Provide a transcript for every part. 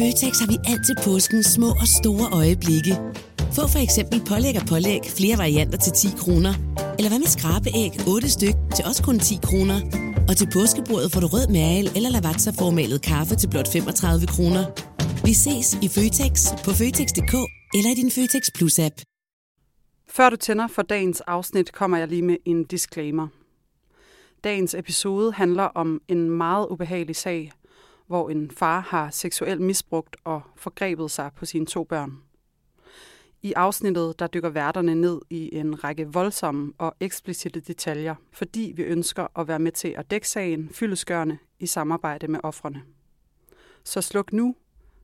Føtex har vi alt til påskens små og store øjeblikke. Få for eksempel pålæg og pålæg flere varianter til 10 kroner. Eller hvad med skrabeæg 8 styk til også kun 10 kroner. Og til påskebordet får du rød mal eller lavatserformalet kaffe til blot 35 kroner. Vi ses i Føtex på Føtex.dk eller i din Føtex Plus-app. Før du tænder for dagens afsnit, kommer jeg lige med en disclaimer. Dagens episode handler om en meget ubehagelig sag, hvor en far har seksuelt misbrugt og forgrebet sig på sine 2 børn. I afsnittet der dykker værterne ned i en række voldsomme og eksplicitte detaljer, fordi vi ønsker at være med til at dække sagen fyldestgørende i samarbejde med ofrene. Så sluk nu,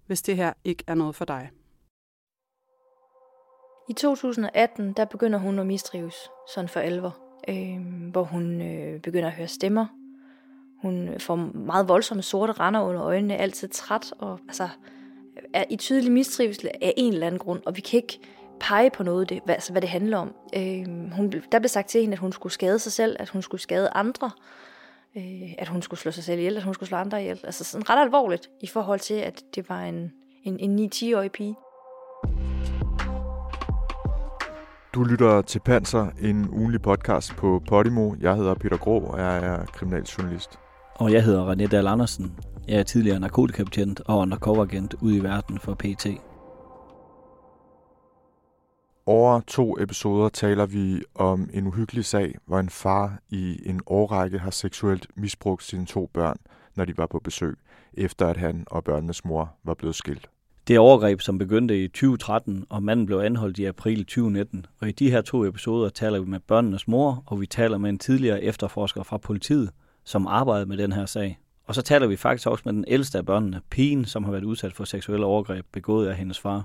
hvis det her ikke er noget for dig. I 2018 der begynder hun at mistrives, sådan for alvor, hvor hun begynder at høre stemmer. Hun får meget voldsomme sorte rander under øjnene, altid træt og altså, er i tydelig mistrivsel af en eller anden grund, og vi kan ikke pege på noget, hvad det handler om. Der blev sagt til hende, at hun skulle skade sig selv, at hun skulle skade andre, at hun skulle slå sig selv ihjel, at hun skulle slå andre ihjel. Altså sådan ret alvorligt i forhold til, at det var en 9-10-årig pige. Du lytter til Panser, en ugentlig podcast på Podimo. Jeg hedder Peter Graae, og jeg er kriminaljournalist. Og jeg hedder René Dahl Andersen. Jeg er tidligere narkotikabetjent og undercoveragent ude i verden for PT. Over 2 episoder taler vi om en uhyggelig sag, hvor en far i en årrække har seksuelt misbrugt sine 2 børn, når de var på besøg, efter at han og børnenes mor var blevet skilt. Det overgreb, som begyndte i 2013, og manden blev anholdt i april 2019. Og i de her 2 episoder taler vi med børnenes mor, og vi taler med en tidligere efterforsker fra politiet, som arbejdede med den her sag. Og så taler vi faktisk også med den ældste af børnene, pigen, som har været udsat for seksuelle overgreb begået af hendes far.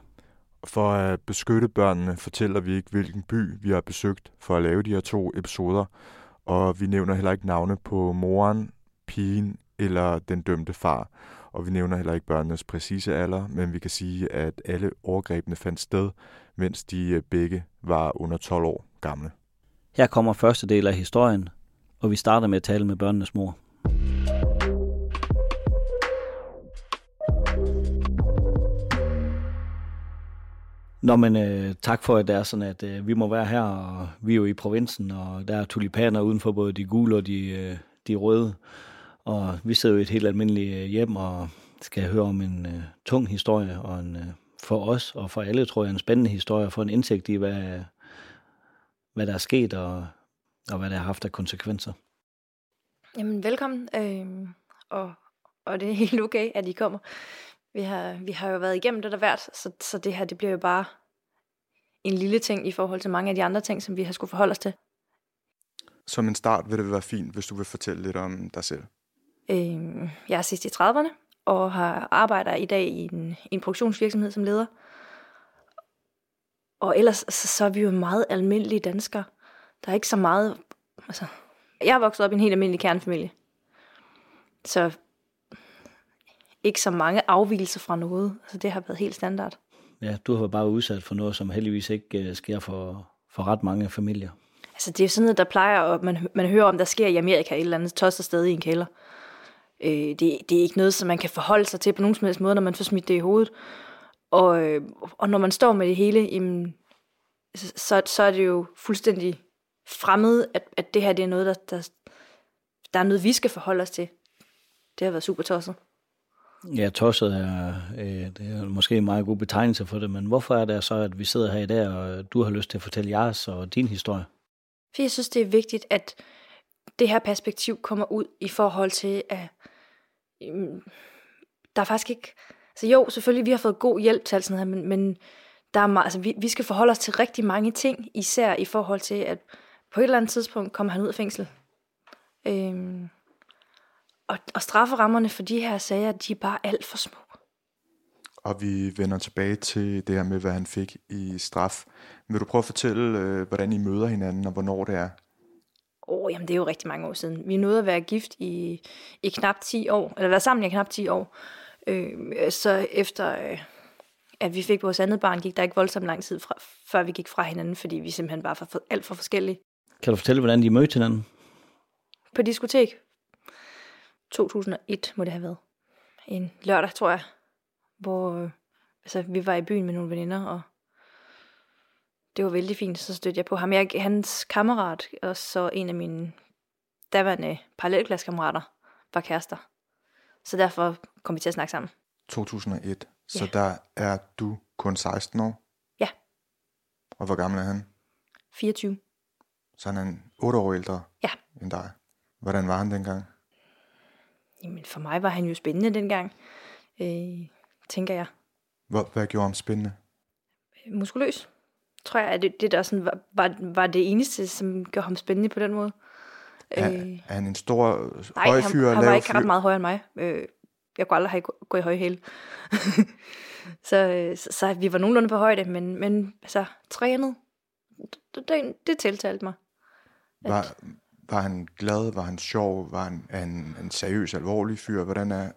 For at beskytte børnene fortæller vi ikke, hvilken by vi har besøgt for at lave de her 2 episoder. Og vi nævner heller ikke navne på moren, pigen eller den dømte far. Og vi nævner heller ikke børnenes præcise alder, men vi kan sige, at alle overgrebene fandt sted, mens de begge var under 12 år gamle. Her kommer første del af historien, og vi starter med at tale med børnenes mor. Nå, men tak for, at det er sådan, at vi må være her, og vi er jo i provinsen, og der er tulipaner uden for både de gule og de røde. Og vi sidder jo i et helt almindeligt hjem og skal høre om en tung historie, og for os og for alle, tror jeg, en spændende historie, og få en indsigt i, hvad der er sket, og hvad der har haft af konsekvenser. Jamen, velkommen, og det er helt okay, at I kommer. Vi har jo været igennem det der hvert, så det her det bliver jo bare en lille ting i forhold til mange af de andre ting, som vi har skulle forholde os til. Som en start vil det være fint, hvis du vil fortælle lidt om dig selv. Jeg er sidst i 30'erne og arbejder i dag i en produktionsvirksomhed som leder. Og ellers så er vi jo meget almindelige danskere. Der er ikke så meget... Altså, jeg er vokset op i en helt almindelig kernefamilie. Så ikke så mange afvigelser fra noget. Altså, det har været helt standard. Ja, du har bare udsat for noget, som heldigvis ikke sker for ret mange familier. Altså, det er jo sådan noget, der plejer, og man hører om, der sker i Amerika et eller andet tosset sted i en kælder. Det er ikke noget, som man kan forholde sig til på nogen som helst måde, når man får smidt det i hovedet. Og når man står med det hele, jamen, så er det jo fuldstændig fremmed, at det her det er noget, der er noget, vi skal forholde os til. Det har været super tosset. Ja, tosset er, det er måske en meget god betegnelse for det, men hvorfor er det så, at vi sidder her i dag, og du har lyst til at fortælle jeres og din historie? For jeg synes, det er vigtigt, at det her perspektiv kommer ud i forhold til, at der er faktisk ikke... Altså jo, selvfølgelig, vi har fået god hjælp til alt sådan noget her, men der er meget, altså, vi skal forholde os til rigtig mange ting, især i forhold til, at på et eller andet tidspunkt kommer han ud af fængsel. Og strafferammerne for de her sager, de er bare alt for små. Og vi vender tilbage til det her med, hvad han fik i straf. Vil du prøve at fortælle, hvordan I møder hinanden, og hvornår det er? Jamen det er jo rigtig mange år siden. Vi nåede at være gift i knap 10 år, eller være sammen i knap 10 år. Så efter, at vi fik vores andet barn, gik der ikke voldsomt lang tid, før vi gik fra hinanden, fordi vi simpelthen var alt for forskellige. Kan du fortælle, hvordan de mødte hinanden? På diskotek. 2001 må det have været. En lørdag, tror jeg. hvor altså, vi var i byen med nogle veninder, og det var vældig fint, så stødte jeg på ham. Hans kammerat, og så en af mine daværende parallelklassekammerater, var kærester. Så derfor kom vi til at snakke sammen. 2001, så der er du kun 16 år? Ja. Og hvor gammel er han? 24. Så han er 8 år ældre end dig. Hvordan var han dengang? Jamen for mig var han jo spændende dengang, tænker jeg. Hvad gjorde ham spændende? Muskuløs. Tror jeg, at det der sådan var det eneste, som gjorde ham spændende på den måde. Er han en stor høj fyr? Nej, han var ikke ret meget højere end mig. Jeg kunne aldrig have gået i høje hæle. så vi var nogenlunde på højde, men altså trænet, det tiltalte mig. Var han glad? Var han sjov? Var han en seriøs, alvorlig fyr? Hvordan er...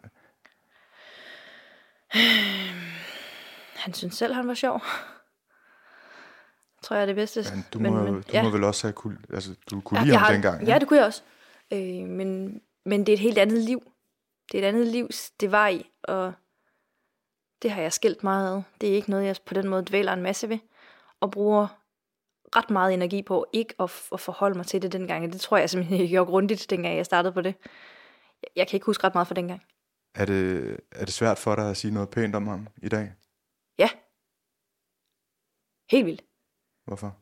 Han synes selv, han var sjov. Tror jeg er det bedste. Men du må vel også have kunne lide ham dengang. Ja, det kunne jeg også. Men det er et helt andet liv. Det er et andet liv, det var i, og det har jeg skilt meget af. Det er ikke noget, jeg på den måde dvæler en masse ved, og bruger ret meget energi på ikke at forholde mig til det dengang. Det tror jeg simpelthen, jeg gjorde grundigt, dengang jeg startede på det. Jeg kan ikke huske ret meget fra dengang. Er det svært for dig at sige noget pænt om ham i dag? Ja. Helt vildt. Hvorfor?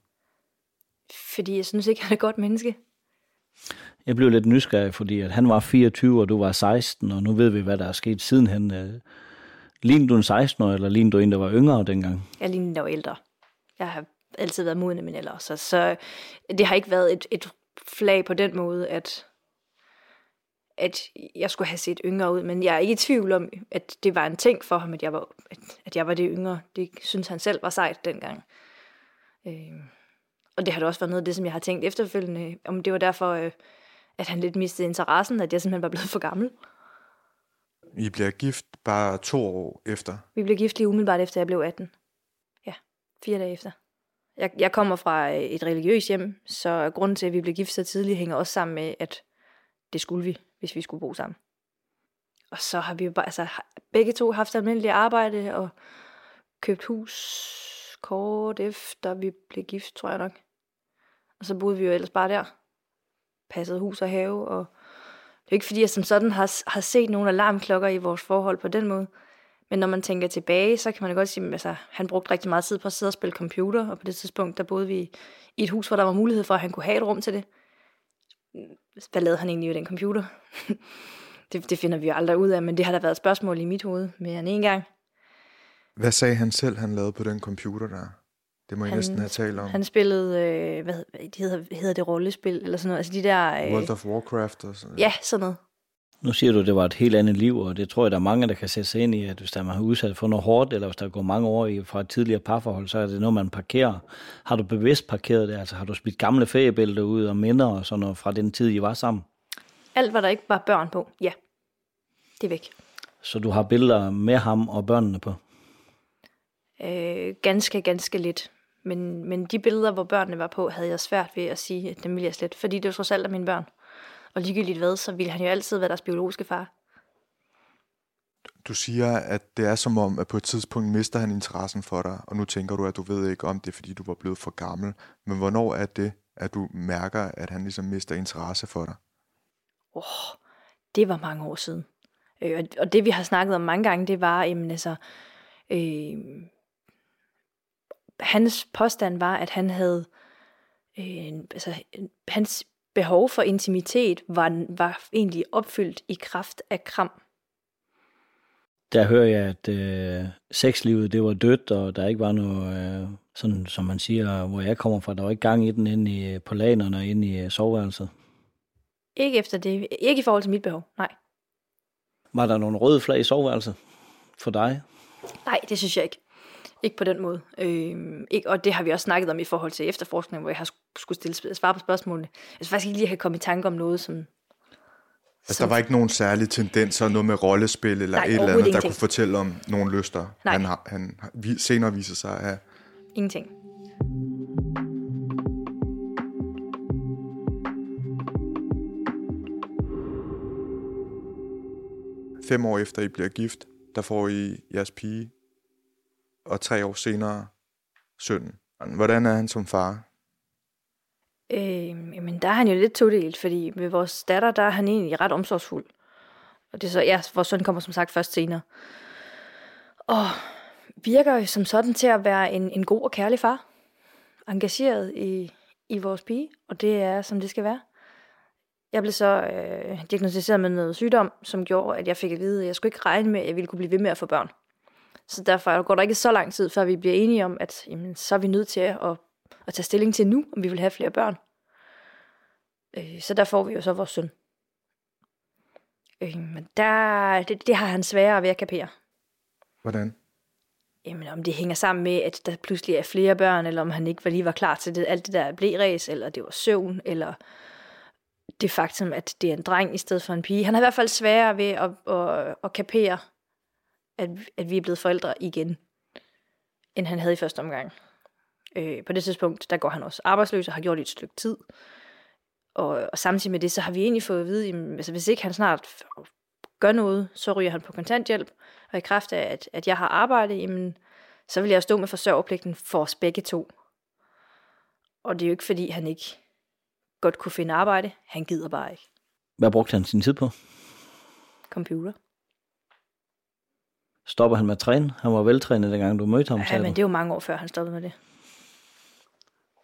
Fordi jeg synes ikke, han er et godt menneske. Jeg blev lidt nysgerrig, fordi at han var 24, og du var 16, og nu ved vi, hvad der er sket sidenhen. Lignede du en 16-årig, eller lignede du en, der var yngre dengang? Jeg lignede en, der var ældre. Jeg har altid været moden af mine ældre, så det har ikke været et flag på den måde, at jeg skulle have set yngre ud, men jeg er ikke i tvivl om, at det var en ting for ham, at jeg var det yngre. Det synes han selv var sejt dengang. Og det har da også været noget af det, som jeg har tænkt efterfølgende, om det var derfor, at han lidt mistede interessen, at jeg simpelthen var blevet for gammel. I bliver gift bare 2 år efter? Vi blev gift lige umiddelbart efter, jeg blev 18. Ja, 4 dage efter. Jeg kommer fra et religiøst hjem, så grunden til, at vi blev gift så tidligt, hænger også sammen med, at det skulle vi, hvis vi skulle bo sammen. Og så har vi jo bare, altså begge to haft almindeligt arbejde og købt hus kort efter vi blev gift, tror jeg nok. Og så boede vi jo ellers bare der. Passede hus og have, og det er ikke fordi, jeg som sådan har set nogle alarmklokker i vores forhold på den måde. Men når man tænker tilbage, så kan man godt sige, at altså, han brugte rigtig meget tid på at sidde og spille computer, og på det tidspunkt, der boede vi i et hus, hvor der var mulighed for, at han kunne have et rum til det. Hvad lavede han egentlig ved den computer? det finder vi jo aldrig ud af, men det har der været et spørgsmål i mit hoved mere end en gang. Hvad sagde han selv, han lavede på den computer der? Det må jeg næsten have talt om. Han spillede, hedder det rollespil, eller sådan noget. Altså de der... World of Warcraft og sådan noget. Ja, sådan noget. Nu siger du, at det var et helt andet liv, og det tror jeg, der er mange, der kan sætte sig ind i, at hvis der man har udsat for noget hårdt, eller hvis der går mange år fra et tidligere parforhold, så er det noget, man parkerer. Har du bevidst parkeret det? Altså har du smidt gamle feriebælter ud og minder og sådan noget fra den tid, I var sammen? Alt, hvad der ikke var børn på, ja. Det er væk. Så du har billeder med ham og børnene på? Ganske lidt. Men de billeder, hvor børnene var på, havde jeg svært ved at sige, at dem ville jeg slet. Fordi det var trods alt af mine børn. Og ligegyldigt hvad, så ville han jo altid være deres biologiske far. Du siger, at det er som om, at på et tidspunkt mister han interessen for dig, og nu tænker du, at du ved ikke om det, fordi du var blevet for gammel. Men hvornår er det, at du mærker, at han ligesom mister interesse for dig? Det var mange år siden. Og det vi har snakket om mange gange, det var, jamen altså... Hans påstand var, at han havde, hans behov for intimitet var egentlig opfyldt i kraft af kram. Der hører jeg, at sexlivet det var dødt, og der ikke var noget, sådan som man siger, hvor jeg kommer fra, der var ikke gang i den inde på lanerne og inde i soveværelset. Ikke efter det. Ikke i forhold til mit behov, nej. Var der nogle røde flag i soveværelset for dig? Nej, det synes jeg ikke. Ikke på den måde. Ikke, og det har vi også snakket om i forhold til efterforskning, hvor jeg har skulle svare på spørgsmålene. Jeg synes faktisk ikke lige have kommet i tanke om noget, som... Altså, som... der var ikke nogen særlige tendenser, noget med rollespil eller et eller andet, der kunne fortælle om nogle lyster, han senere viser sig at have? Ingenting. Fem år efter I bliver gift, der får I jeres pige, og 3 år senere sønnen. Hvordan er han som far? Jamen, der er han jo lidt todelt, fordi med vores datter, der er han egentlig ret omsorgsfuld. Og det er så, ja, vores søn kommer som sagt først senere. Og virker som sådan til at være en god og kærlig far. Engageret i vores pige, og det er, som det skal være. Jeg blev så diagnosticeret med noget sygdom, som gjorde, at jeg fik at vide, at jeg skulle ikke regne med, at jeg ville kunne blive ved med at få børn. Så derfor går der ikke så lang tid, før vi bliver enige om, at jamen, så er vi nødt til at tage stilling til nu, om vi vil have flere børn. Så der får vi jo så vores søn. Men det har han sværere ved at kapere. Hvordan? Jamen, om det hænger sammen med, at der pludselig er flere børn, eller om han ikke lige var klar til det, alt det der blæræs, eller det var søvn, eller det faktum, at det er en dreng i stedet for en pige. Han har i hvert fald sværere ved at kapere, at vi er blevet forældre igen, end han havde i første omgang. På det tidspunkt, der går han også arbejdsløs og har gjort det et stykke tid. Og samtidig med det, så har vi egentlig fået at vide, at altså, hvis ikke han snart gør noget, så ryger han på kontanthjælp. Og i kraft af, at jeg har arbejde, jamen, så vil jeg stå med forsørgerpligten for os begge to. Og det er jo ikke, fordi han ikke godt kunne finde arbejde. Han gider bare ikke. Hvad brugte han sin tid på? Computer. Stopper han med at træne? Han var veltrænet, dengang du mødte ham. Ja, men det er jo mange år før, han stoppede med det.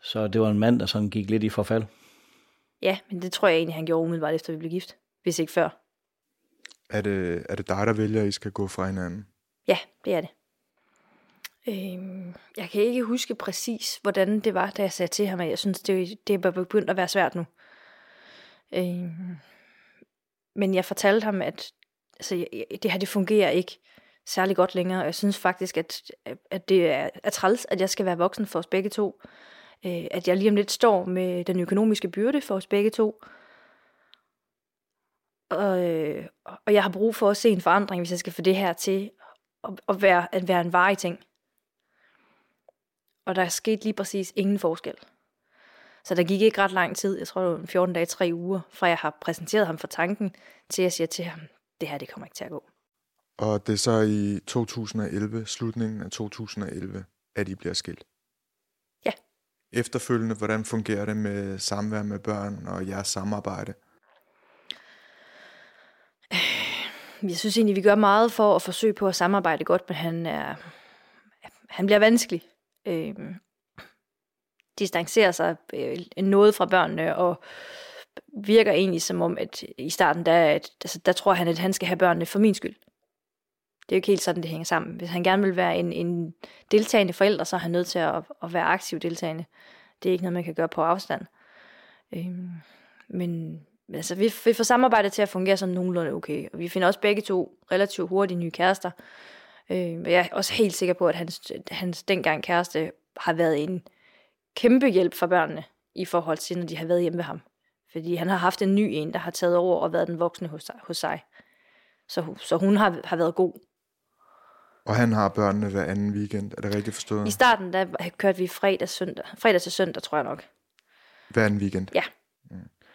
Så det var en mand, der sådan gik lidt i forfald? Ja, men det tror jeg egentlig, han gjorde umiddelbart efter, vi blev gift. Hvis ikke før. Er det dig, der vælger, at I skal gå fra hinanden? Ja, det er det. Jeg kan ikke huske præcis, hvordan det var, da jeg sagde til ham, at jeg synes, det er begyndt at være svært nu. Men jeg fortalte ham, at altså, det her, det fungerer ikke særlig godt længere. Jeg synes faktisk, at det er træls, at jeg skal være voksen for os begge to. At jeg lige om lidt står med den økonomiske byrde for os begge to. Og jeg har brug for at se en forandring, hvis jeg skal få det her til at være en varig ting. Og der er sket lige præcis ingen forskel. Så der gik ikke ret lang tid, jeg tror det var 14 dage, 3 uger, fra jeg har præsenteret ham for tanken, til jeg siger til ham, det her det kommer ikke til at gå. Og det er så i 2011, slutningen af 2011, at I bliver skilt? Ja. Efterfølgende, hvordan fungerer det med samvær med børn og jeres samarbejde? Jeg synes egentlig, vi gør meget for at forsøge på at samarbejde godt, men han bliver vanskelig. Distancerer sig noget fra børnene, og virker egentlig som om, at i starten, der tror han, at han skal have børnene for min skyld. Det er jo ikke helt sådan, det hænger sammen. Hvis han gerne vil være en deltagende forælder, så er han nødt til at være aktiv deltagende. Det er ikke noget, man kan gøre på afstand. Men altså, vi får samarbejdet til at fungere som nogenlunde okay. Og vi finder også begge to relativt hurtige nye kærester. Jeg er også helt sikker på, at hans dengang kæreste har været en kæmpe hjælp for børnene i forhold til, når de har været hjemme ved ham. Fordi han har haft en ny en, der har taget over og været den voksne hos sig. Så hun har været god. Og han har børnene hver anden weekend, er det rigtigt forstået? I starten, der kørte vi fredag til søndag, tror jeg nok. Hver anden weekend? Ja.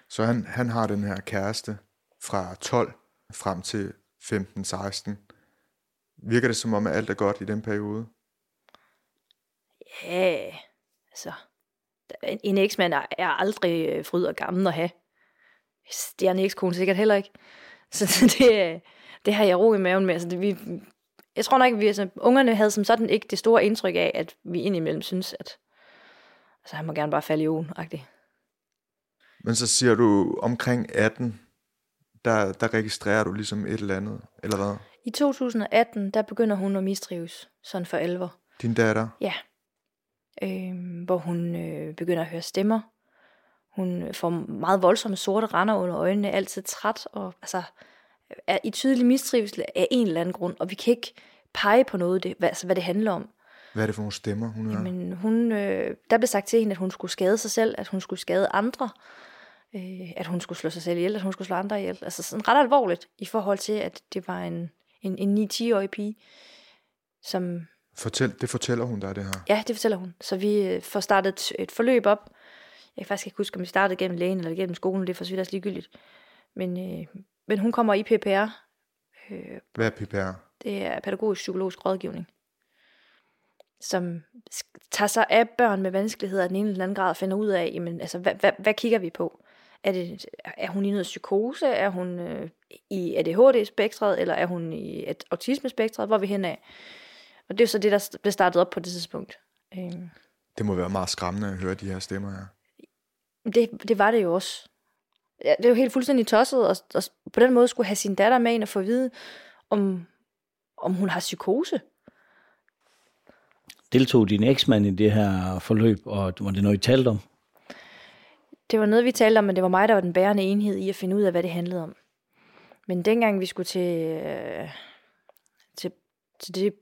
Så han har den her kæreste fra 12 frem til 15-16. Virker det som om, at alt er godt i den periode? Ja, altså. En eksmand er aldrig fryd og gammel at have. Det er en ekskone sikkert heller ikke. Så det har jeg ro i maven med. Altså, jeg tror nok ikke, altså, ungerne havde som sådan ikke det store indtryk af, at vi indimellem synes, at altså, han må gerne bare falde i åen-agtigt. Men så siger du, omkring 18, der registrerer du ligesom et eller andet, eller hvad? I 2018, der begynder hun at mistrives, sådan for alvor. Din datter? Ja. Hvor hun begynder at høre stemmer. Hun får meget voldsomme sorte rander under øjnene, altid træt, og altså, er i tydelig mistrivsel af en eller anden grund, og vi kan ikke pege på noget, hvad det handler om. Hvad er det for nogle stemmer, hun hører? Jamen, der blev sagt til hende, at hun skulle skade sig selv, at hun skulle skade andre, at hun skulle slå sig selv ihjel, at hun skulle slå andre ihjel. Altså sådan ret alvorligt i forhold til, at det var en 9-10-årig pige, som... Det fortæller hun dig, det her? Ja, det fortæller hun. Så vi får startet et forløb op. Jeg kan faktisk ikke huske, om vi startede gennem lægen eller gennem skolen, det er for så vidt ligegyldigt. Men hun kommer i PPR. Hvad er PPR? Det er pædagogisk-psykologisk rådgivning, som tager sig af børn med vanskeligheder af den ene eller den anden grad, og finder ud af, jamen, altså, hvad kigger vi på? Er hun i noget psykose? Er hun i ADHD-spektret? Eller er hun i autismespektret? Hvor er vi henad? Og det er så det, der blev startet op på det tidspunkt. Det må være meget skræmmende at høre de her stemmer her. Det var det jo også. Ja, det er jo helt fuldstændig tosset, og på den måde skulle have sin datter med ind og få at vide, om hun har psykose. Deltog din eksmand i det her forløb, og var det noget, I talte om? Det var noget, vi talte om, men det var mig, der var den bærende enhed i at finde ud af, hvad det handlede om. Men dengang vi skulle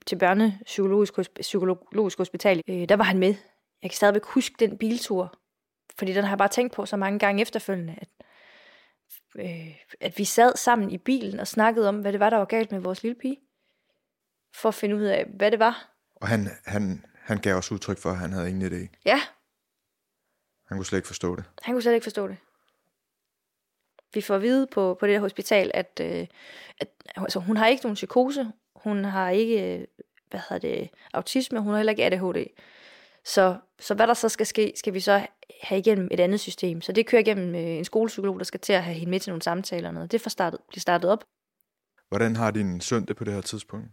til børnepsykologisk hospital, der var han med. Jeg kan stadigvæk huske den biltur, fordi den har jeg bare tænkt på så mange gange efterfølgende, at vi sad sammen i bilen og snakkede om, hvad det var, der var galt med vores lille pige, for at finde ud af, hvad det var. Og han gav os udtryk for, at han havde ingen idé. Ja. Han kunne slet ikke forstå det. Vi får at vide på det her hospital, at altså, hun har ikke nogen psykose, hun har ikke autisme, hun har heller ikke ADHD. Så hvad der så skal ske, skal vi så have igennem et andet system. Så det kører igennem en skolepsykolog, der skal til at have hende med til nogle samtaler og noget. Det bliver startet op. Hvordan har din søn det på det her tidspunkt?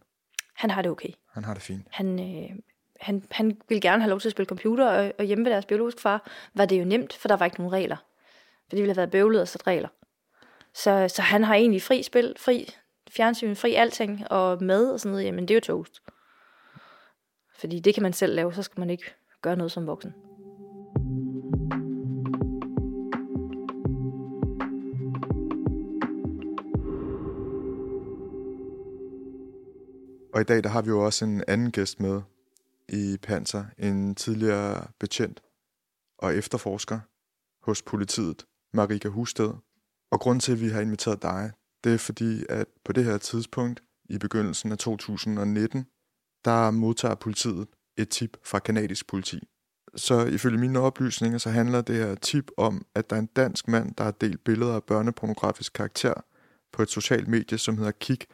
Han har det okay. Han har det fint. Han ville gerne have lov til at spille computer, og hjemme ved deres biologiske far var det jo nemt, for der var ikke nogen regler. For det ville have været bøvlet og sat regler. Så han har egentlig fri spil, fri fjernsyn, fri alting, og mad og sådan noget. Jamen det er jo toast. Fordi det kan man selv lave, så skal man ikke gøre noget som voksen. Og i dag, der har vi jo også en anden gæst med i Panser, en tidligere betjent og efterforsker hos politiet, Marika Husted. Og grunden til, at vi har inviteret dig, det er fordi, at på det her tidspunkt, i begyndelsen af 2019, der modtager politiet et tip fra kanadisk politi. Så ifølge mine oplysninger, så handler det her tip om, at der er en dansk mand, der har delt billeder af børnepornografisk karakter på et socialt medie, som hedder Kik,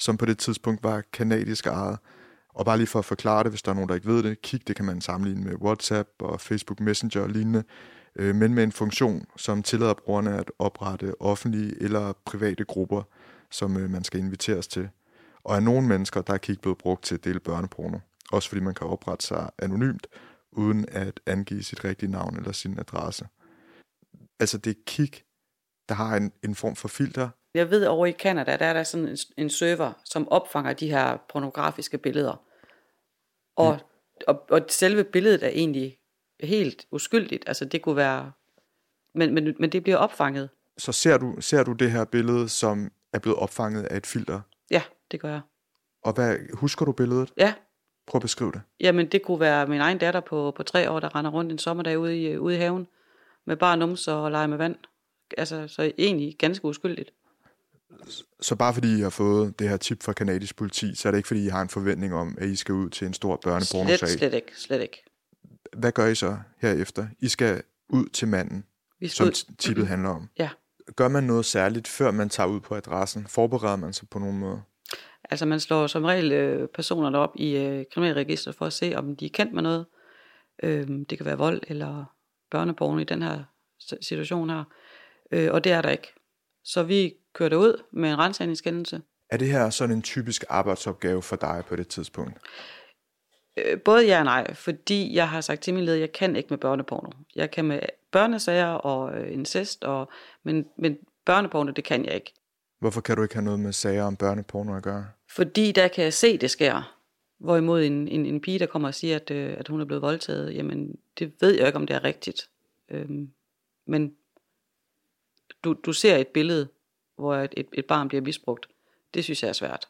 som på det tidspunkt var kanadisk ejet. Og bare lige for at forklare det, hvis der er nogen, der ikke ved det, Kik, det kan man sammenligne med WhatsApp og Facebook Messenger og lignende, men med en funktion, som tillader brugerne at oprette offentlige eller private grupper, som man skal inviteres til. Og af nogle mennesker, der er Kik blevet brugt til at dele børneporno. Også fordi man kan oprette sig anonymt, uden at angive sit rigtige navn eller sin adresse. Altså det er Kik, der har en form for filter. Jeg ved over i Canada, der er der sådan en server, som opfanger de her pornografiske billeder. Og selve billedet er egentlig helt uskyldigt. Altså det kunne være... Men det bliver opfanget. Så ser du det her billede, som er blevet opfanget af et filter? Ja, det gør jeg. Og husker du billedet? Ja. Prøv at beskrive det. Jamen det kunne være min egen datter på 3 år, der render rundt en sommerdag ude i haven med bare numser og leger med vand. Altså, så egentlig ganske uskyldigt. Så bare fordi I har fået det her tip fra kanadisk politi, så er det ikke fordi I har en forventning om, at I skal ud til en stor børnepornosag? Slet ikke. Hvad gør I så herefter? I skal ud til manden, som tippet handler om. Ja. Gør man noget særligt, før man tager ud på adressen? Forbereder man sig på nogen måde? Altså man slår som regel personerne op i kriminalregisteret for at se, om de er kendt med noget. Det kan være vold eller børneporno i den her situation her. Og det er der ikke. Så vi kører derud med en ransagningskendelse. Er det her sådan en typisk arbejdsopgave for dig på det tidspunkt? Både ja og nej, fordi jeg har sagt til min leder, jeg kan ikke med børneporno. Jeg kan med børnesager og incest, men børneporno, det kan jeg ikke. Hvorfor kan du ikke have noget med sager om børneporno at gøre? Fordi der kan jeg se, det sker. Hvorimod en pige, der kommer og siger, at hun er blevet voldtaget, jamen det ved jeg ikke, om det er rigtigt. Men... Du ser et billede, hvor et barn bliver misbrugt. Det synes jeg er svært.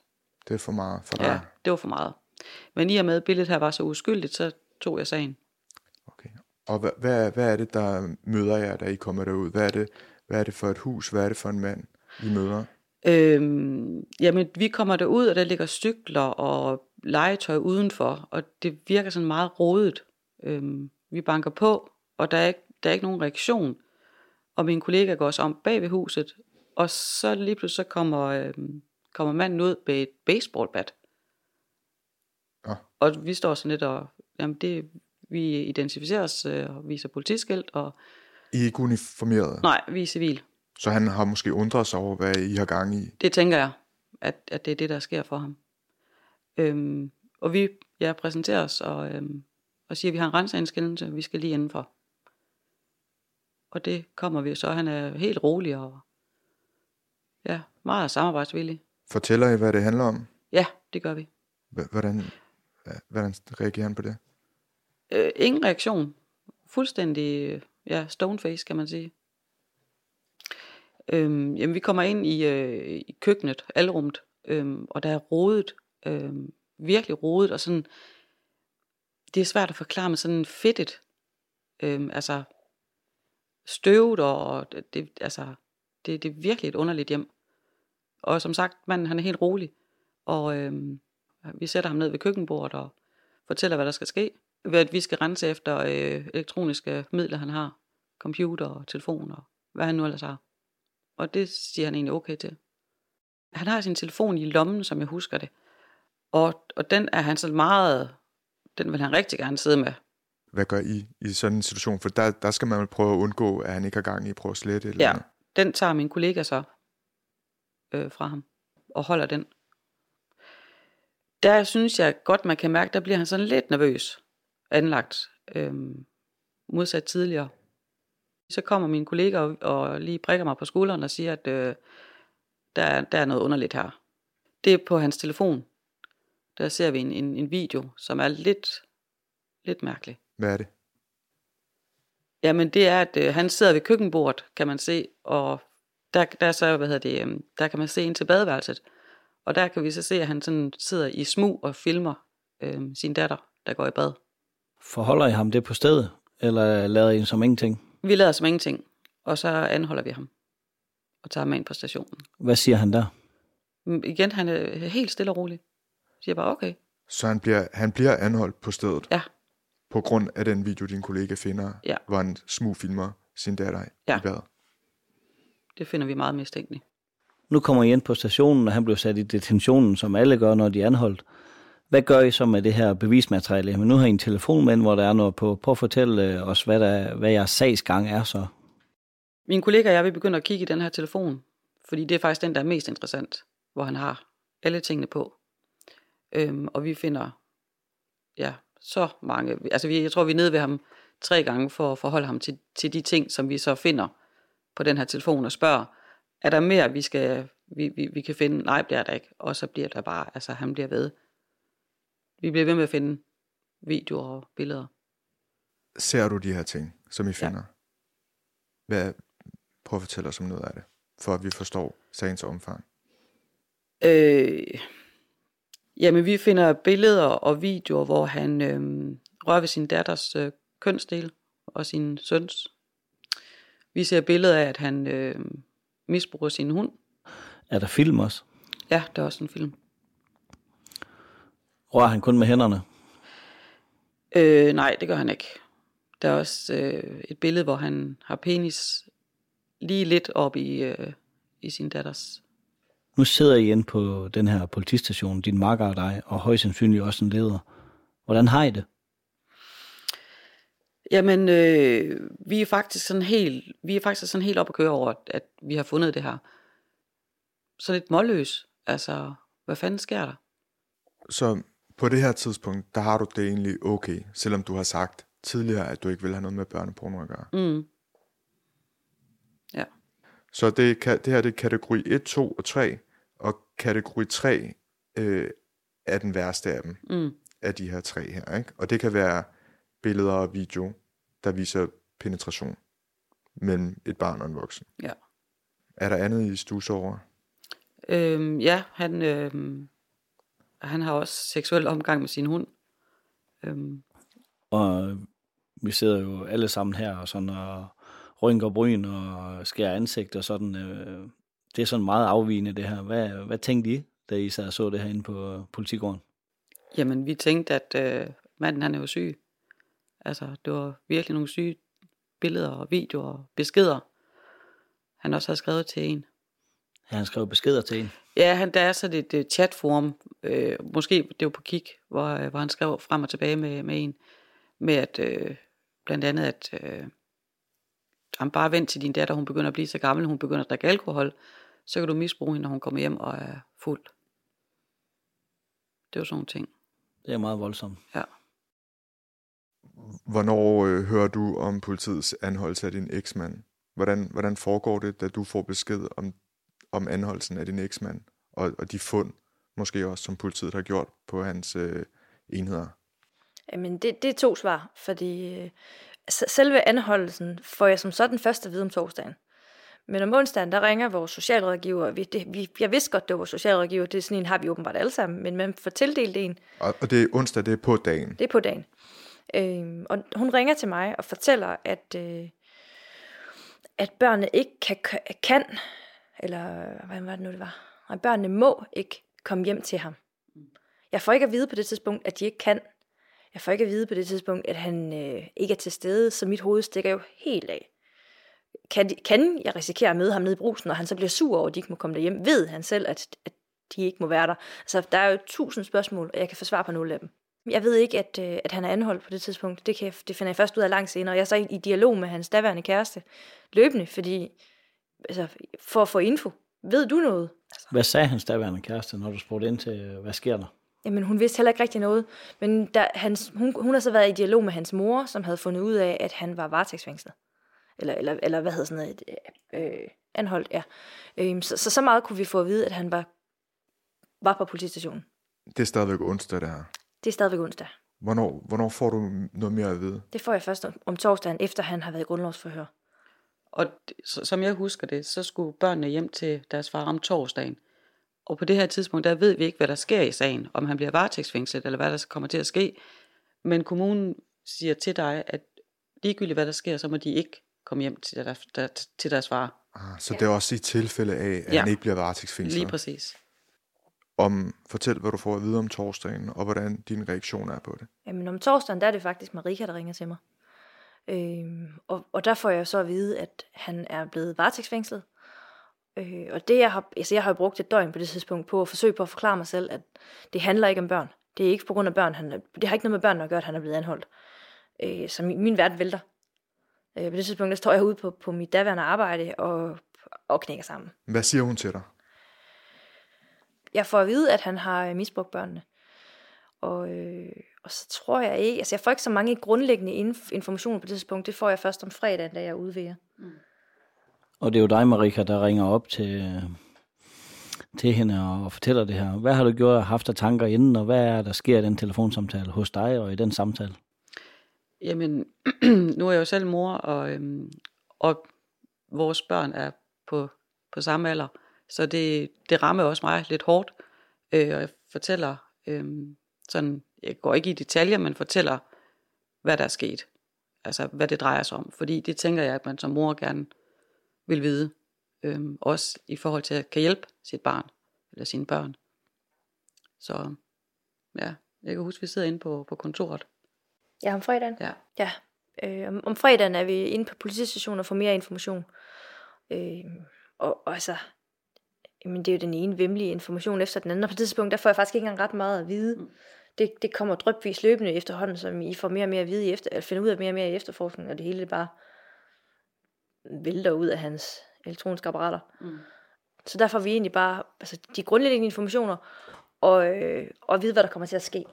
Det er for meget for dig. Ja, det var for meget. Men i og med, at billedet her var så uskyldigt, så tog jeg sagen. Okay. Og hvad er det, der møder jer, da I kommer derud? Hvad er det for et hus? Hvad er det for en mand, I møder? Jamen, vi kommer derud, og der ligger cykler og legetøj udenfor. Og det virker sådan meget rodet. Vi banker på, og der er ikke nogen reaktion. Og min kollega går også om bag ved huset, og så lige pludselig så kommer manden ud med et baseballbat. Ja. Og vi står sådan lidt og, jamen det, vi identificerer os og viser politiskilt. Og I er ikke uniformerede? Nej, vi er civil. Så han har måske undret sig over, hvad I har gang i? Det tænker jeg, at det er det, der sker for ham. Og vi præsenterer os og siger, at vi har en renseanskillelse, vi skal lige indenfor. Og det kommer vi, så han er helt rolig og ja, meget samarbejdsvillig. Fortæller I, hvad det handler om? Ja, det gør vi. Hvordan reagerer han på det? Ingen reaktion. Fuldstændig stoneface, kan man sige. Jamen, vi kommer ind i køkkenet, alrummet, og der er rodet, virkelig rodet, og sådan, det er svært at forklare, men sådan fedtet, altså støvet, og det er virkelig et underligt hjem. Og som sagt, manden, han er helt rolig, og vi sætter ham ned ved køkkenbordet og fortæller, hvad der skal ske, hvad vi skal rense efter elektroniske midler, han har, computer og telefon, og hvad han nu ellers har. Og det siger han egentlig okay til. Han har sin telefon i lommen, som jeg husker det. Og den er han så meget... Den vil han rigtig gerne sidde med. Hvad gør I sådan en situation? For der skal man vel prøve at undgå, at han ikke har gang i at prøve at slette eller noget. Den tager min kollega så fra ham og holder den. Der synes jeg godt, man kan mærke, der bliver han sådan lidt nervøs anlagt. Modsat tidligere. Så kommer mine kollegaer og lige prikker mig på skulderen og siger, at der er noget underligt her. Det er på hans telefon. Der ser vi en video, som er lidt mærkelig. Hvad er det? Jamen det er, at han sidder ved køkkenbordet, kan man se, og der kan man se ind til badeværelset. Og der kan vi så se, at han sådan sidder i smug og filmer sin datter, der går i bad. Forholder I ham det på stedet, eller lader I som ingenting? Vi lader som ingenting, og så anholder vi ham og tager ham ind på stationen. Hvad siger han der? Igen, han er helt stille og rolig. Siger bare okay. Så han bliver anholdt på stedet? Ja. På grund af den video, din kollega finder, hvor han smugfilmer sin datter i badet? Det finder vi meget mistænkeligt. Nu kommer I ind på stationen, og han bliver sat i detentionen, som alle gør, når de er anholdt. Hvad gør I så med det her bevismateriale? Men nu har I en telefon med, hvor der er noget på. Prøv at fortælle os, hvad jeres sagsgang er så. Min kollega og jeg, vi begynder at kigge i den her telefon, fordi det er faktisk den, der er mest interessant, hvor han har alle tingene på. Og vi finder så mange. Altså jeg tror, vi er nede ved ham 3 gange for at forholde ham til de ting, som vi så finder på den her telefon og spørger, er der mere, vi kan finde? Nej, det er der ikke. Og så bliver der bare, altså han bliver ved. Vi bliver ved med at finde videoer og billeder. Ser du de her ting, som I finder? Hvad, prøv at fortælle os om noget af det, for at vi forstår sagens omfang. Jamen, vi finder billeder og videoer, hvor han rører ved sin datters kønsdel og sin søns. Vi ser billeder af, at han misbruger sin hund. Er der film også? Ja, der er også en film. Rører han kun med hænderne? Nej, det gør han ikke. Der er også et billede, hvor han har penis lige lidt op i sin datters. Nu sidder I inde på den her politistation, din makker og dig, og højst sandsynligt også en leder. Hvordan har I det? Jamen, vi er faktisk sådan helt op at køre over, at vi har fundet det her. Så lidt målløs. Altså, hvad fanden sker der? Så på det her tidspunkt, der har du det egentlig okay, selvom du har sagt tidligere, at du ikke vil have noget med børneporno at gøre. Mm. Ja. Så det her det er kategori 1, 2 og 3, og kategori 3 er den værste af dem, af de her 3 her, ikke? Og det kan være billeder og video, der viser penetration mellem et barn og en voksen. Ja. Er der andet, I stusser over? Han har også seksuel omgang med sin hund. Og vi sidder jo alle sammen her og sådan og rynker bryn og skærer ansigt og sådan. Det er sådan meget afvigende det her. Hvad tænkte I, da I så det her inde på politigården? Jamen, vi tænkte, at manden, han er jo syg. Altså, det var virkelig nogle syge billeder og videoer og beskeder, han også havde skrevet til en. Han skrev beskeder til en. Ja, der er sådan et chatforum, måske det var på Kik, hvor han skrev frem og tilbage med en, med at blandt andet, at han bare vent til din datter, hun begynder at blive så gammel, hun begynder at drikke alkohol, så kan du misbruge hende, når hun kommer hjem og er fuld. Det var sådan nogle ting. Det er meget voldsomt. Ja. Hvornår hører du om politiets anholdelse af din eksmand? Hvordan foregår det, da du får besked om anholdelsen af din eksmand, og de fund, måske også, som politiet har gjort på hans enheder? Jamen, det er to svar, fordi selve anholdelsen får jeg som sådan først at vide om torsdagen. Men om onsdagen, der ringer vores socialrådgiver. Jeg vidste godt, det var vores socialrådgiver. Det er sådan en, har vi åbenbart alle sammen, men man får tildelt en. Og det er onsdag, det er på dagen? Det er på dagen. Og hun ringer til mig og fortæller, at børnene ikke kan eller hvad var det nu, det var? Nej, børnene må ikke komme hjem til ham. Jeg får ikke at vide på det tidspunkt, at de ikke kan. Jeg får ikke at vide på det tidspunkt, at han ikke er til stede, så mit hoved stikker jo helt af. Kan jeg risikere at møde ham nede i brusen, og han så bliver sur over, at de ikke må komme derhjem? Ved han selv, at de ikke må være der? Altså, der er jo 1000 spørgsmål, og jeg kan få svar på nogle af dem. Jeg ved ikke, at han er anholdt på det tidspunkt. Det finder jeg først ud af langt senere. Jeg er så i dialog med hans daværende kæreste løbende, fordi... Altså, for at få info. Ved du noget? Altså. Hvad sagde hans daværende kæreste, når du spurgte ind til, hvad sker der? Jamen, hun vidste heller ikke rigtig noget. Men hun har så været i dialog med hans mor, som havde fundet ud af, at han var varetægtsfængslet. Eller hvad hedder sådan noget? Anholdt, ja. Så meget kunne vi få at vide, at han var på politistationen. Det er stadigvæk onsdag, det her. Det er stadigvæk onsdag. Hvornår får du noget mere at vide? Det får jeg først om torsdagen, efter han har været i grundlovsforhør. Og som jeg husker det, så skulle børnene hjem til deres far om torsdagen. Og på det her tidspunkt, der ved vi ikke, hvad der sker i sagen. Om han bliver varetægtsfængslet, eller hvad der kommer til at ske. Men kommunen siger til dig, at ligegyldigt hvad der sker, så må de ikke komme hjem til deres far. Ah, så ja. Det er også i tilfælde af, at han ikke bliver varetægtsfængslet? Lige præcis. Fortæl, hvad du får at vide om torsdagen, og hvordan din reaktion er på det. Jamen om torsdagen, der er det faktisk Marika, der ringer til mig. Og der får jeg så at vide, at han er blevet varetægtsfængslet. Og det jeg har brugt et døgn på det tidspunkt på at forsøge på at forklare mig selv, at det handler ikke om børn. Det er ikke på grund af børn. Det har ikke noget med børn at gøre, at han er blevet anholdt. Så min verden vælter. På det tidspunkt, der står jeg ude på mit daværende arbejde og knækker sammen. Hvad siger hun til dig? Jeg får at vide, at han har misbrugt børnene. Og så tror jeg ikke, altså jeg får ikke så mange grundlæggende informationer på det tidspunkt, det får jeg først om fredagen, da jeg er ude ved jer. Mm. Og det er jo dig, Marika, der ringer op til hende og fortæller det her. Hvad har du gjort og haft af tanker inden, og hvad er der sker i den telefonsamtale hos dig og i den samtale? Jamen, nu er jeg jo selv mor, og vores børn er på samme alder, så det rammer også mig lidt hårdt, og jeg fortæller... sådan, jeg går ikke i detaljer, men fortæller, hvad der er sket. Altså, hvad det drejer sig om. Fordi det tænker jeg, at man som mor gerne vil vide. Også i forhold til at kan hjælpe sit barn, eller sine børn. Så, ja, jeg kan huske, vi sidder inde på kontoret. Ja, om fredagen? Ja. Om fredagen er vi inde på politistationen og får mere information. Og altså... Jamen, det er jo den ene vemmelige information efter den anden, og på det tidspunkt, der får jeg faktisk ikke engang ret meget at vide. Mm. Det kommer drypvis løbende efterhånden, som I får mere og mere at vide finder ud af mere og mere i efterforskningen, og det hele bare vælter ud af hans elektroniske apparater. Mm. Så der får vi egentlig bare altså, de grundlæggende informationer, og vide, hvad der kommer til at ske.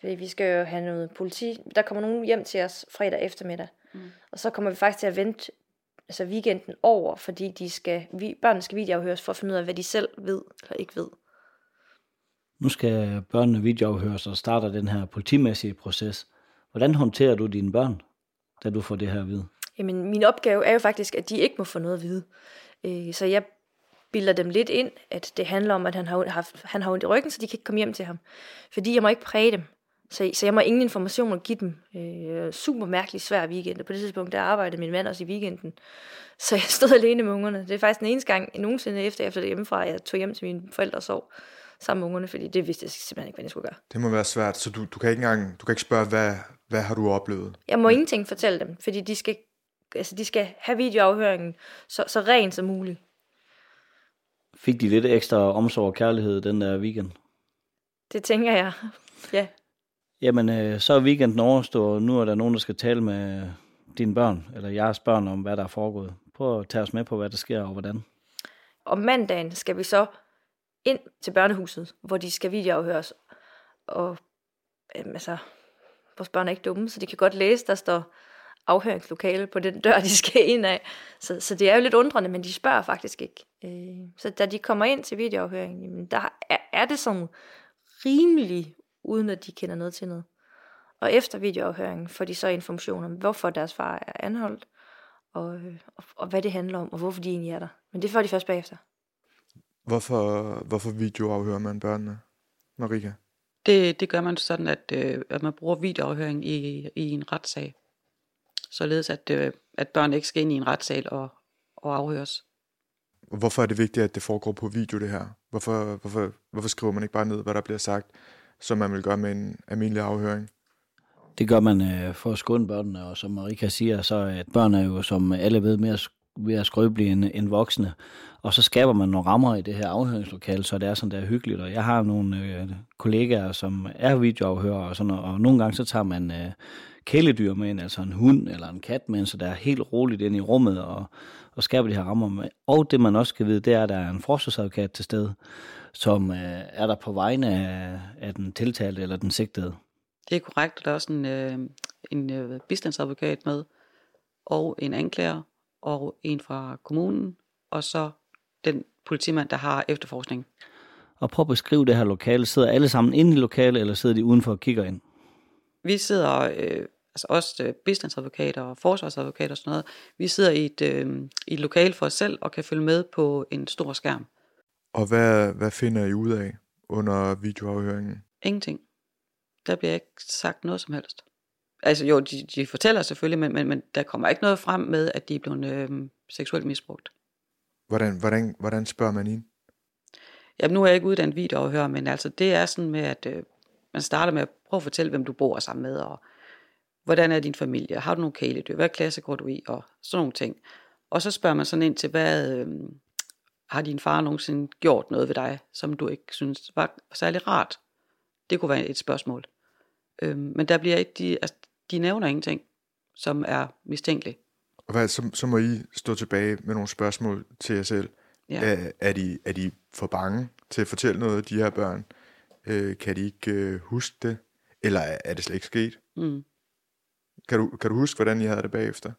Fordi vi skal jo have noget politi. Der kommer nogen hjem til os fredag eftermiddag, og så kommer vi faktisk til at vente altså weekenden over, fordi børnene skal videoafhøres for at finde ud af, hvad de selv ved eller ikke ved. Nu skal børnene videoafhøres, og starter den her politimæssige proces. Hvordan håndterer du dine børn, da du får det her at vide? Jamen, min opgave er jo faktisk, at de ikke må få noget at vide. Så jeg bilder dem lidt ind, at det handler om, at han har ondt i ryggen, så de kan ikke komme hjem til ham. Fordi jeg må ikke præge dem. Så jeg må ingen information give dem. Super mærkeligt svær weekend. På det tidspunkt, der arbejdede min mand også i weekenden. Så jeg stod alene med ungerne. Det er faktisk den eneste gang nogensinde efter det hjemmefra, jeg tog hjem til mine forældre og sov sammen med ungerne, fordi det vidste jeg simpelthen ikke, hvad jeg skulle gøre. Det må være svært, så du kan ikke spørge, hvad har du oplevet? Jeg må ingenting fortælle dem, fordi de skal have videoafhøringen så rent som muligt. Fik de lidt ekstra omsorg og kærlighed den der weekend? Det tænker jeg, ja. Jamen, så er weekenden overstået, og nu er der nogen, der skal tale med dine børn, eller jeres børn, om hvad der er foregået. Prøv at tage os med på, hvad der sker og hvordan. Om mandagen skal vi så ind til børnehuset, hvor de skal videoafhøres. Og altså, vores børn er ikke dumme, så de kan godt læse, der står afhøringslokale på den dør, de skal ind af. Så det er jo lidt undrende, men de spørger faktisk ikke. Så da de kommer ind til videoafhøringen, jamen, der er det sådan rimelig, uden at de kender noget til noget. Og efter videoafhøringen får de så information om, hvorfor deres far er anholdt, og hvad det handler om, og hvorfor de egentlig er der. Men det får de først bagefter. Hvorfor videoafhører man børnene, Marika? Det gør man sådan, at man bruger videoafhøring i en retssag. Således at børn ikke skal ind i en retssal og afhøres. Hvorfor er det vigtigt, at det foregår på video, det her? Hvorfor skriver man ikke bare ned, hvad der bliver sagt, som man vil gøre med en almindelig afhøring? Det gør man for at skåne børnene, og som Marika siger, så at børn er jo, som alle ved, mere mere skrøbelige end voksne. Og så skaber man nogle rammer i det her afhøringslokale, så det er sådan, der er hyggeligt. Og jeg har nogle kollegaer, som er videoafhører og sådan noget, og nogle gange så tager man kæledyr med ind, altså en hund eller en kat med ind, så der er helt roligt ind i rummet og skaber de her rammer med. Og det man også skal vide, det er, at der er en forsvarsadvokat til stede, som er der på vegne af den tiltalte eller den sigtede. Det er korrekt, og der er også en bistandsadvokat med, og en anklager, og en fra kommunen, og så den politimand, der har efterforskning. Og prøv at beskrive det her lokale. Sidder alle sammen inde i lokale, eller sidder de udenfor og kigger ind? Vi sidder, altså også bistandsadvokater og forsvarsadvokater og sådan noget, vi sidder i et lokale for os selv, og kan følge med på en stor skærm. Og hvad finder I ud af under videoafhøringen? Ingenting. Der bliver ikke sagt noget som helst. Altså jo, de fortæller selvfølgelig, men der kommer ikke noget frem med, at de er blevet seksuelt misbrugt. Hvordan spørger man ind? Jamen nu er jeg ikke uddannet videoafhører, men altså det er sådan med, at man starter med at prøve at fortælle, hvem du bor sammen med, og hvordan er din familie, har du nogle kæledyr, hvad klasse går du i, og sådan nogle ting. Og så spørger man sådan ind til, hvad har din far nogensinde gjort noget ved dig, som du ikke synes var særlig rart? Det kunne være et spørgsmål. Men der bliver ikke de nævner ingenting, som er mistænkeligt. Og hvad, så må I stå tilbage med nogle spørgsmål til jer selv. Ja. Er de for bange til at fortælle noget af de her børn? Kan de ikke huske det? Eller er det slet ikke sket? Mm. Kan du huske, hvordan I havde det bagefter?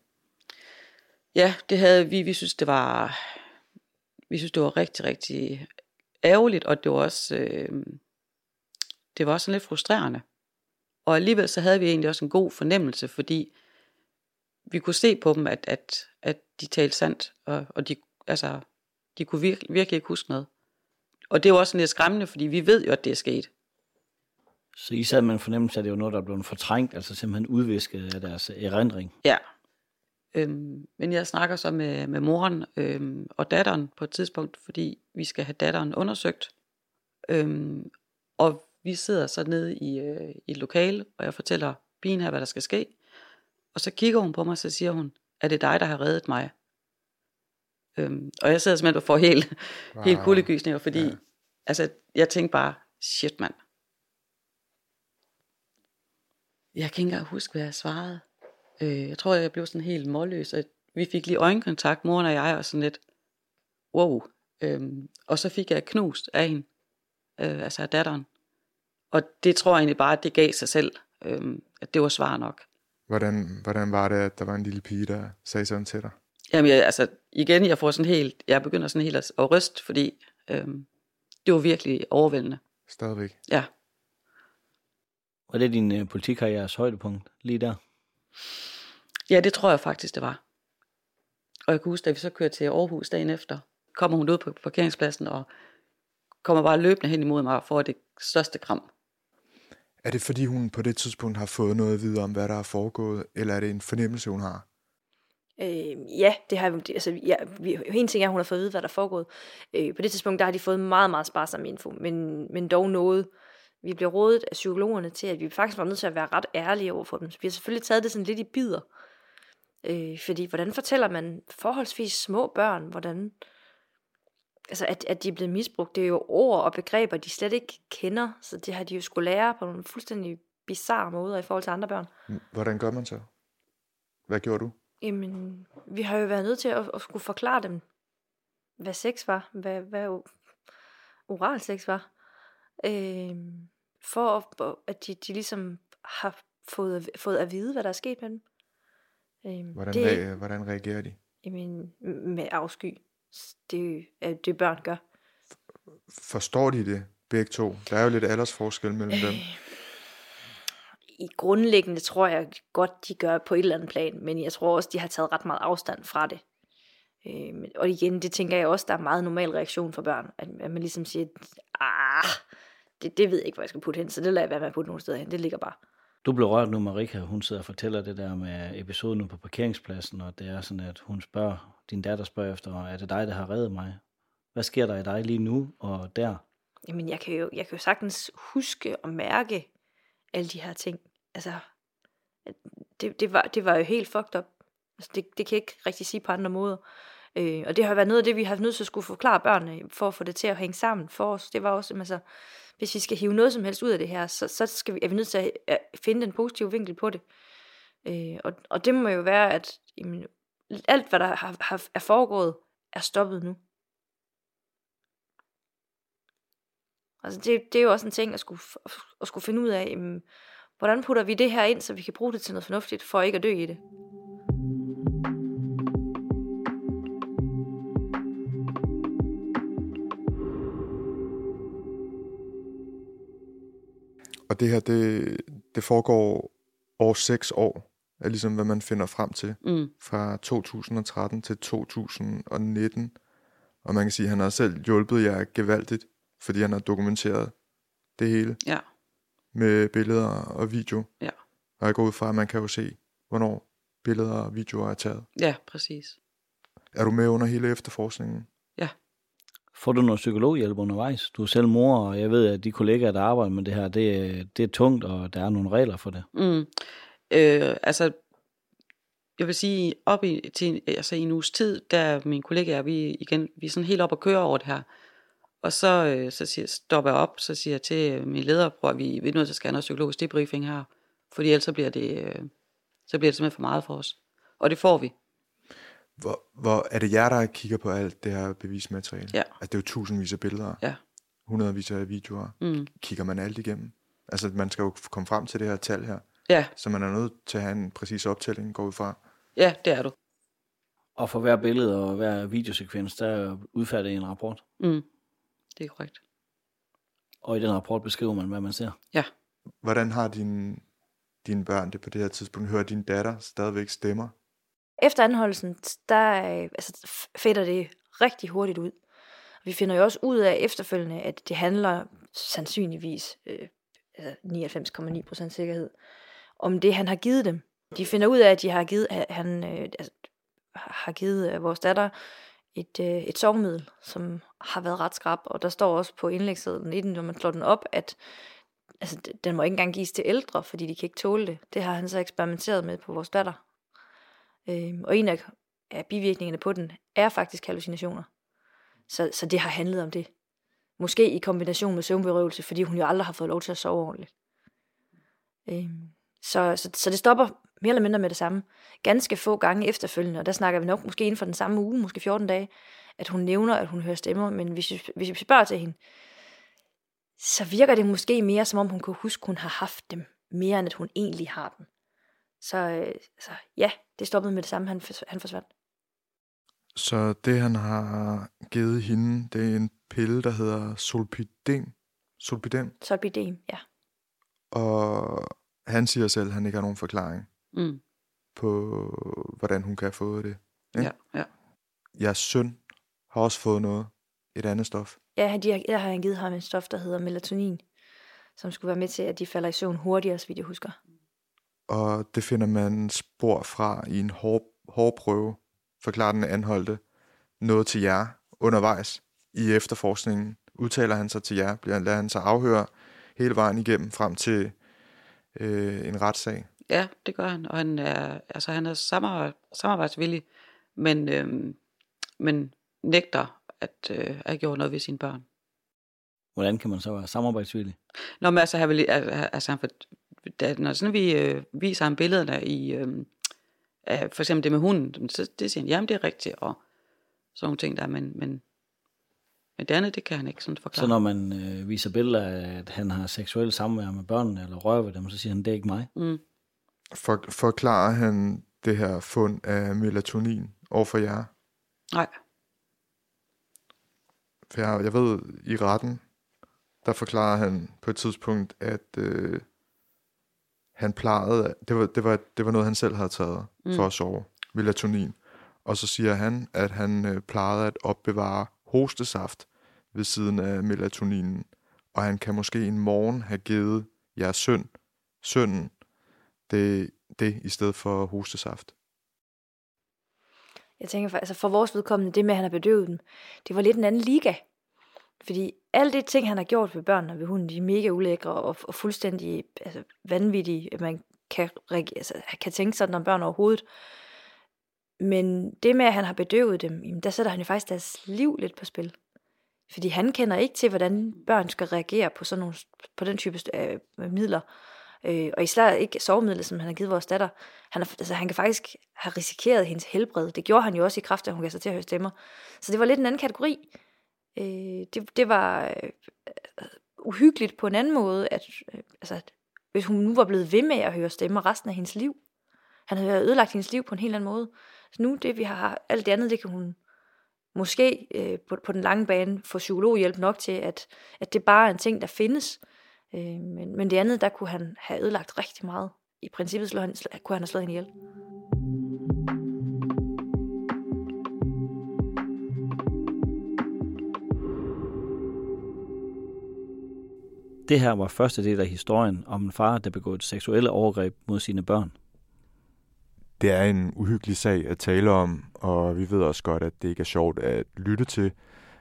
Ja, det havde vi. Vi synes, det var rigtig, rigtig ærgerligt, og det var også det var også sådan lidt frustrerende. Og alligevel så havde vi egentlig også en god fornemmelse, fordi vi kunne se på dem, at de talte sandt, og de kunne virkelig ikke huske noget. Og det er jo også sådan lidt skræmmende, fordi vi ved jo, at det er sket. Så I sad med en fornemmelse, at det var noget, der blev fortrængt, altså simpelthen udvisket af deres erindring? Ja. Men jeg snakker så med moren og datteren på et tidspunkt, fordi vi skal have datteren undersøgt. Og vi sidder så nede i et lokale, og jeg fortæller pigen her, hvad der skal ske. Og så kigger hun på mig, og så siger hun, er det dig, der har reddet mig? Og jeg sidder simpelthen og får helt kuldegysninger, fordi altså, jeg tænkte bare, shit mand. Jeg kan ikke engang huske, hvad jeg svarede. Jeg tror, jeg blev sådan helt målløs. Og vi fik lige øjenkontakt, moren og jeg, og sådan lidt, wow. Og så fik jeg knust af hende, altså af datteren. Og det tror jeg egentlig bare, at det gav sig selv, at det var svar nok. Hvordan var det, at der var en lille pige, der sagde sådan til dig? Jamen, jeg begynder sådan helt at ryste, fordi det var virkelig overvældende. Stadigvæk? Ja. Var det din politikkarrieres højdepunkt lige der? Ja, det tror jeg faktisk, det var. Og jeg kan huske, da vi så kørte til Aarhus dagen efter, kommer hun ud på parkeringspladsen og kommer bare løbende hen imod mig og får det største kram. Er det fordi, hun på det tidspunkt har fået noget at vide om, hvad der er foregået, eller er det en fornemmelse, hun har? Ja, det har altså, en ting er, at hun har fået at vide, hvad der er foregået. På det tidspunkt, der har de fået meget, meget sparsom info, men dog noget. Vi blev rådet af psykologerne til, at vi faktisk var nødt til at være ret ærlige overfor dem. Så vi har selvfølgelig taget det sådan lidt i bidder. Fordi, hvordan fortæller man forholdsvis små børn, hvordan altså at de er blevet misbrugt, det er jo ord og begreber, de slet ikke kender, så det har de jo skulle lære på nogle fuldstændig bizarre måder i forhold til andre børn. Hvordan gør man så? Hvad gjorde du? Jamen, vi har jo været nødt til at skulle forklare dem, hvad sex var, hvad oral sex var, for at de ligesom har fået at vide, hvad der er sket med dem. Hvordan reagerer de? Jamen, med afsky. Det er børn gør. Forstår de det, begge to? Der er jo lidt aldersforskel mellem dem. I grundlæggende tror jeg godt, de gør på et eller andet plan, men jeg tror også, de har taget ret meget afstand fra det. Og igen, det tænker jeg også, der er meget normal reaktion for børn, at man ligesom siger, det ved jeg ikke, hvor jeg skal putte hen, så det lader jeg være med at putte nogle steder hen, det ligger bare. Du blev rørt nu, Marika, hun sidder og fortæller det der med episoden nu på parkeringspladsen, og det er sådan, at hun spørger, din datter spørger efter, er det dig, der har reddet mig? Hvad sker der i dig lige nu og der? Jamen, jeg kan jo sagtens huske og mærke alle de her ting. Altså, det var jo helt fucked up. Altså, det kan jeg ikke rigtig sige på andre måder. Og det har været noget af det, vi har nødt til at skulle forklare børnene, for at få det til at hænge sammen for os. Det var også, altså, hvis vi skal hive noget som helst ud af det her, så er vi nødt til at finde en positiv vinkel på det. Og det må jo være, at jamen, alt, hvad der er foregået, er stoppet nu. Altså, det er jo også en ting at skulle finde ud af, jamen, hvordan putter vi det her ind, så vi kan bruge det til noget fornuftigt, for ikke at dø i det. Og det her, det foregår over 6 år, er ligesom hvad man finder frem til, fra 2013 til 2019. Og man kan sige, at han har selv hjulpet jer gevaldigt, fordi han har dokumenteret det hele, ja, med billeder og video. Ja. Og jeg går ud fra, at man kan jo se, hvornår billeder og videoer er taget. Ja, præcis. Er du med under hele efterforskningen? Ja. Får du noget psykologhjælp undervejs? Du er selv mor, og jeg ved, at de kollegaer, der arbejder med det her, det er tungt, og der er nogle regler for det. Altså, jeg vil sige, i en uges tid, der mine kollegaer, vi er sådan helt op og kører over det her. Og så stopper jeg op, så siger jeg til min leder, at vi er nødt til at skal have noget psykologisk debriefing her, fordi ellers så bliver det simpelthen for meget for os. Og det får vi. Hvor er det jer, der kigger på alt det her bevismateriale? Ja. Altså, det er jo tusindvis af billeder, ja, hundredvis af videoer. Kigger man alt igennem? Altså, man skal jo komme frem til det her tal her, ja, så man er nødt til at have en præcis optælling, går ud fra. Ja, det er du. Og for hver billede og hver videosekvens, der er udfærdiget en rapport. Det er korrekt. Og i den rapport beskriver man, hvad man ser. Ja. Hvordan har dine børn det på det her tidspunkt? Hører din datter stadigvæk stemmer? Efter anholdelsen, fætter det rigtig hurtigt ud. Vi finder jo også ud af efterfølgende, at det handler sandsynligvis 99,9% sikkerhed om det, han har givet dem. De finder ud af, at han har givet vores datter et sovemiddel, som har været ret skrap, og der står også på indlægssedlen i den, når man slår den op, at altså, den må ikke engang gives til ældre, fordi de kan ikke tåle det. Det har han så eksperimenteret med på vores datter. Og en af bivirkningerne på den er faktisk hallucinationer. Så det har handlet om det. Måske i kombination med søvnberøvelse, fordi hun jo aldrig har fået lov til at sove ordentligt. Så det stopper mere eller mindre med det samme. Ganske få gange efterfølgende, og der snakker vi nok måske inden for den samme uge, måske 14 dage, at hun nævner, at hun hører stemmer, men hvis vi spørger til hende, så virker det måske mere, som om hun kunne huske, hun har haft dem, mere end at hun egentlig har dem. Så ja, det stoppede med det samme, han forsvandt. Så det, han har givet hende, det er en pille, der hedder Zolpidem. Zolpidem, ja. Og han siger selv, at han ikke har nogen forklaring på, hvordan hun kan have fået det. Ikke? Ja. Jeres søn har også fået noget, et andet stof. Ja, der har han givet ham et stof, der hedder melatonin, som skulle være med til, at de falder i søvn hurtigere, så vidt jeg husker. Og det finder man spor fra i en hårdprøve, forklarer den anholdte, noget til jer undervejs i efterforskningen. Udtaler han sig til jer, lader han sig afhøre hele vejen igennem frem til en retssag? Ja, det gør han, og han er samarbejdsvillig, men nægter at gjorde noget ved sine børn. Hvordan kan man så være samarbejdsvillig? Nå, men altså, når sådan vi viser ham billederne i, for eksempel det med hunden, så det siger han, jamen det er rigtigt, og sådan nogle ting der, men det andet, det kan han ikke sådan forklare. Så når man viser billeder af, at han har seksuelle samvær med børnene, eller rører ved dem, så siger han, det er ikke mig. Mm. Forklarer han det her fund af melatonin overfor jer? Nej. For jeg ved, i retten, der forklarer han på et tidspunkt, at han plejede, det var noget, han selv havde taget for at sove, melatonin. Og så siger han, at han plejede at opbevare hostesaft ved siden af melatoninen, og han kan måske en morgen have givet jeres sønnen det i stedet for hostesaft. Jeg tænker faktisk, altså for vores vedkommende, det med, at han har bedøvet dem, det var lidt en anden liga. Fordi alle de ting, han har gjort ved børn og ved hunden, de er mega ulækre og fuldstændig altså, vanvittige. Man kan tænke sådan om børn overhovedet. Men det med, at han har bedøvet dem, jamen, der sætter han jo faktisk deres liv lidt på spil. Fordi han kender ikke til, hvordan børn skal reagere på sådan nogle, på den type midler. Og især ikke sovemidlet, som han har givet vores datter. Han kan faktisk have risikeret hendes helbred. Det gjorde han jo også i kraft, at hun gav sig til at høre stemmer. Så det var lidt en anden kategori. Det var uhyggeligt på en anden måde, at hvis hun nu var blevet ved med at høre stemmer resten af hendes liv. Han havde ødelagt hendes liv på en helt anden måde. Så nu det, vi har alt det andet, det kan hun måske på den lange bane få psykologhjælp nok til, at det bare er en ting, der findes. Men det andet, der kunne han have ødelagt rigtig meget. I princippet kunne han have slået hende ihjel. Det her var første del af historien om en far, der begåede seksuelle overgreb mod sine børn. Det er en uhyggelig sag at tale om, og vi ved også godt, at det ikke er sjovt at lytte til,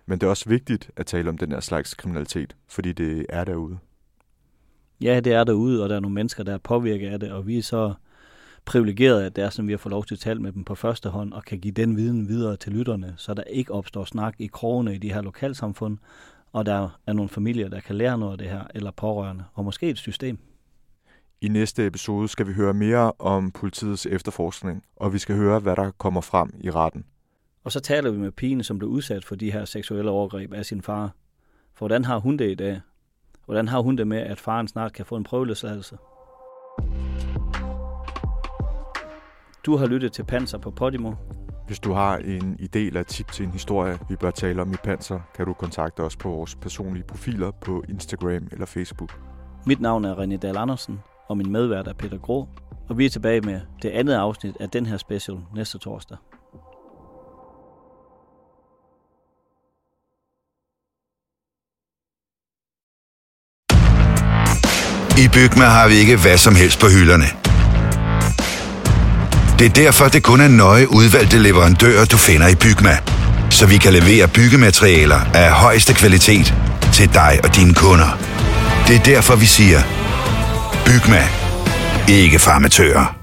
men det er også vigtigt at tale om den her slags kriminalitet, fordi det er derude. Ja, det er derude, og der er nogle mennesker, der er påvirket af det, og vi er så privilegerede, at det er sådan, vi har fået lov til at tale med dem på første hånd, og kan give den viden videre til lytterne, så der ikke opstår snak i krogene i de her lokalsamfund, og der er nogle familier, der kan lære noget af det her, eller pårørende, og måske et system. I næste episode skal vi høre mere om politiets efterforskning, og vi skal høre, hvad der kommer frem i retten. Og så taler vi med pigen, som blev udsat for de her seksuelle overgreb af sin far. For hvordan har hun det i dag? Hvordan har hun det med, at faren snart kan få en prøveløsladelse? Du har lyttet til Panser på Podimo. Hvis du har en idé eller tip til en historie, vi bør tale om i Panser, kan du kontakte os på vores personlige profiler på Instagram eller Facebook. Mit navn er René Dahl Andersen, og min medvært er Peter Graae, og vi er tilbage med det andet afsnit af den her special næste torsdag. I Bygma har vi ikke hvad som helst på hylderne. Det er derfor, det kun er nøje udvalgte leverandører, du finder i Bygma, så vi kan levere byggematerialer af højeste kvalitet til dig og dine kunder. Det er derfor, vi siger, Bygma. Ikke farmatører.